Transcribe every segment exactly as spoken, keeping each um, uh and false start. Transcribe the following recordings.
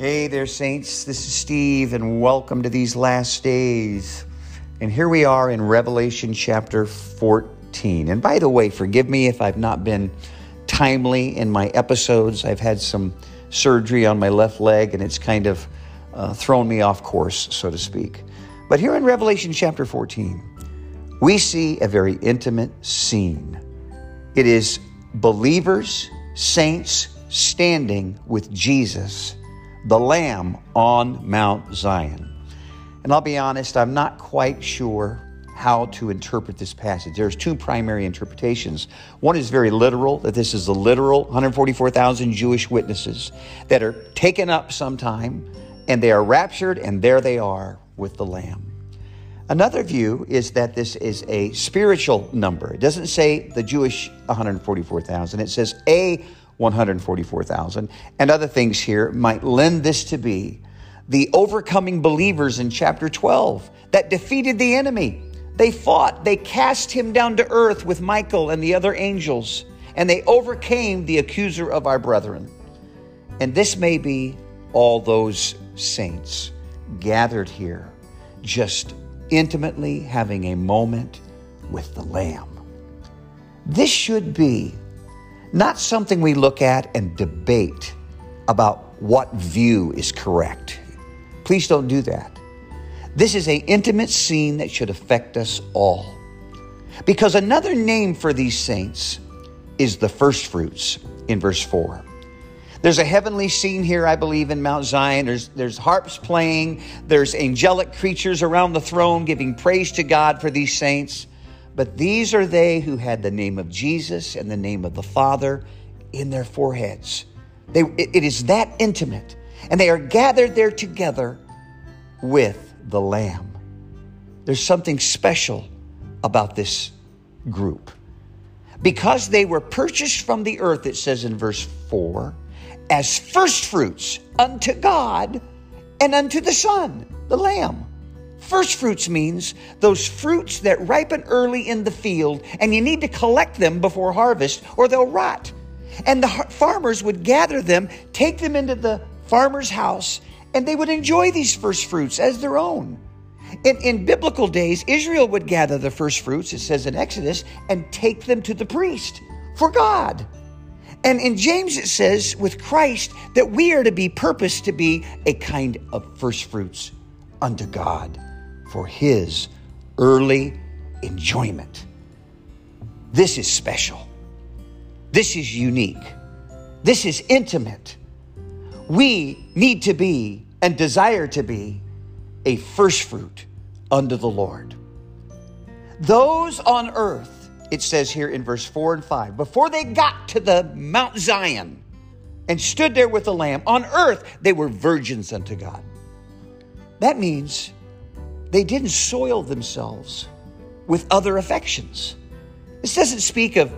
Hey there, saints. This is Steve, and welcome to These Last Days. And here we are in Revelation chapter fourteen. And by the way, forgive me if I've not been timely in my episodes. I've had some surgery on my left leg, and it's kind of uh, thrown me off course, so to speak. But here in Revelation chapter fourteen, we see a very intimate scene. It is believers, saints, standing with Jesus, the Lamb, on Mount Zion. And I'll be honest, I'm not quite sure how to interpret this passage. There's two primary interpretations. One is very literal, that this is the literal one hundred forty-four thousand Jewish witnesses that are taken up sometime, and they are raptured, and there they are with the Lamb. Another view is that this is a spiritual number. It doesn't say the Jewish one hundred forty-four thousand. It says a one hundred forty-four thousand. And other things here might lend this to be the overcoming believers in chapter twelve that defeated the enemy. They fought, they cast him down to earth with Michael and the other angels, and they overcame the accuser of our brethren. And this may be all those saints gathered here, just intimately having a moment with the Lamb. This should be not something we look at and debate about what view is correct. Please don't do that. This is an intimate scene that should affect us all. Because another name for these saints is the first fruits in verse four. There's a heavenly scene here, I believe, in Mount Zion. There's, there's harps playing. There's angelic creatures around the throne giving praise to God for these saints. But these are they who had the name of Jesus and the name of the Father in their foreheads. They, it, it is that intimate. And they are gathered there together with the Lamb. There's something special about this group. Because they were purchased from the earth, it says in verse four, as first fruits unto God and unto the Son, the Lamb. First fruits means those fruits that ripen early in the field, and you need to collect them before harvest or they'll rot. And the farmers would gather them, take them into the farmer's house, and they would enjoy these first fruits as their own. In, in biblical days, Israel would gather the first fruits, it says in Exodus, and take them to the priest for God. And in James it says with Christ that we are to be purposed to be a kind of first fruits unto God, for his early enjoyment. This is special. This is unique. This is intimate. We need to be and desire to be a first fruit unto the Lord. Those on earth, it says here in verse four and five, before they got to the Mount Zion and stood there with the Lamb, on earth they were virgins unto God. That means they didn't soil themselves with other affections. This doesn't speak of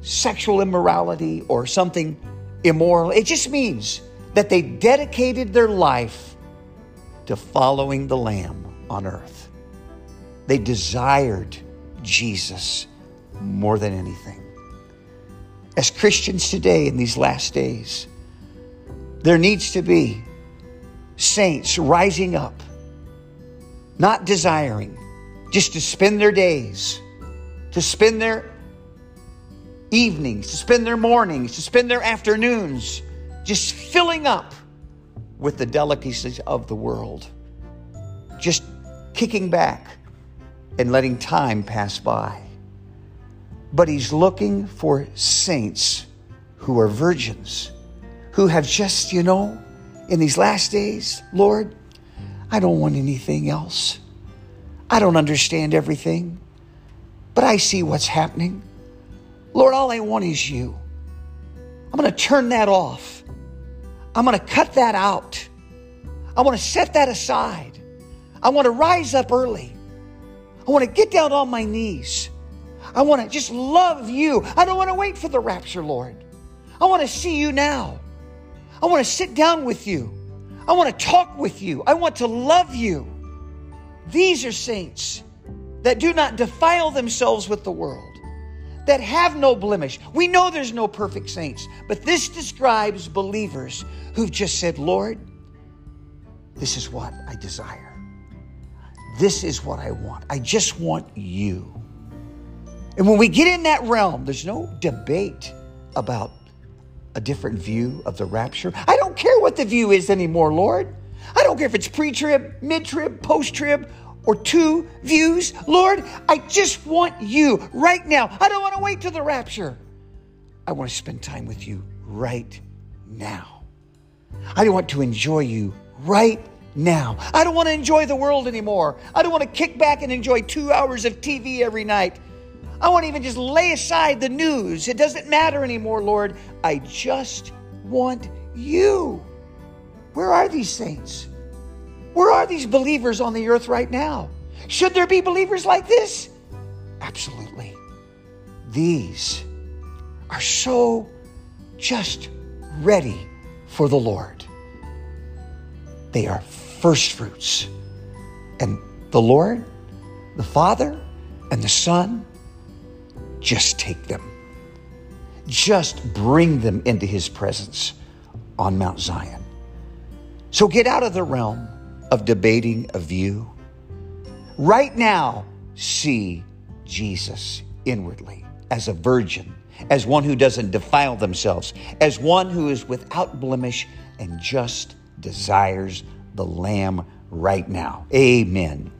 sexual immorality or something immoral. It just means that they dedicated their life to following the Lamb on earth. They desired Jesus more than anything. As Christians today in these last days, there needs to be saints rising up, not desiring just to spend their days, to spend their evenings, to spend their mornings, to spend their afternoons, just filling up with the delicacies of the world, just kicking back and letting time pass by. But he's looking for saints who are virgins, who have just, you know, in these last days, Lord, I don't want anything else. I don't understand everything, but I see what's happening. Lord, all I want is you. I'm going to turn that off. I'm going to cut that out. I want to set that aside. I want to rise up early. I want to get down on my knees. I want to just love you. I don't want to wait for the rapture, Lord. I want to see you now. I want to sit down with you. I want to talk with you. I want to love you. These are saints that do not defile themselves with the world, that have no blemish. We know there's no perfect saints, but this describes believers who've just said, Lord, This is what I desire. This is what I want. I just want you. And when we get in that realm, there's no debate about a different view of the rapture. I don't care what the view is anymore, Lord. I don't care if it's pre-trib, mid-trib, post-trib, or two views. Lord, I just want you right now. I don't want to wait till the rapture. I want to spend time with you right now. I want to enjoy you right now. I don't want to enjoy the world anymore. I don't want to kick back and enjoy two hours of T V every night. I want to even just lay aside the news. It doesn't matter anymore, Lord. I just want you. Where are these saints? Where are these believers on the earth right now? Should there be believers like this? Absolutely. These are so just ready for the Lord. They are first fruits. And the Lord, the Father, and the Son, just take them. Just bring them into his presence on Mount Zion. So get out of the realm of debating a view. Right now, see Jesus inwardly as a virgin, as one who doesn't defile themselves, as one who is without blemish and just desires the Lamb right now. Amen.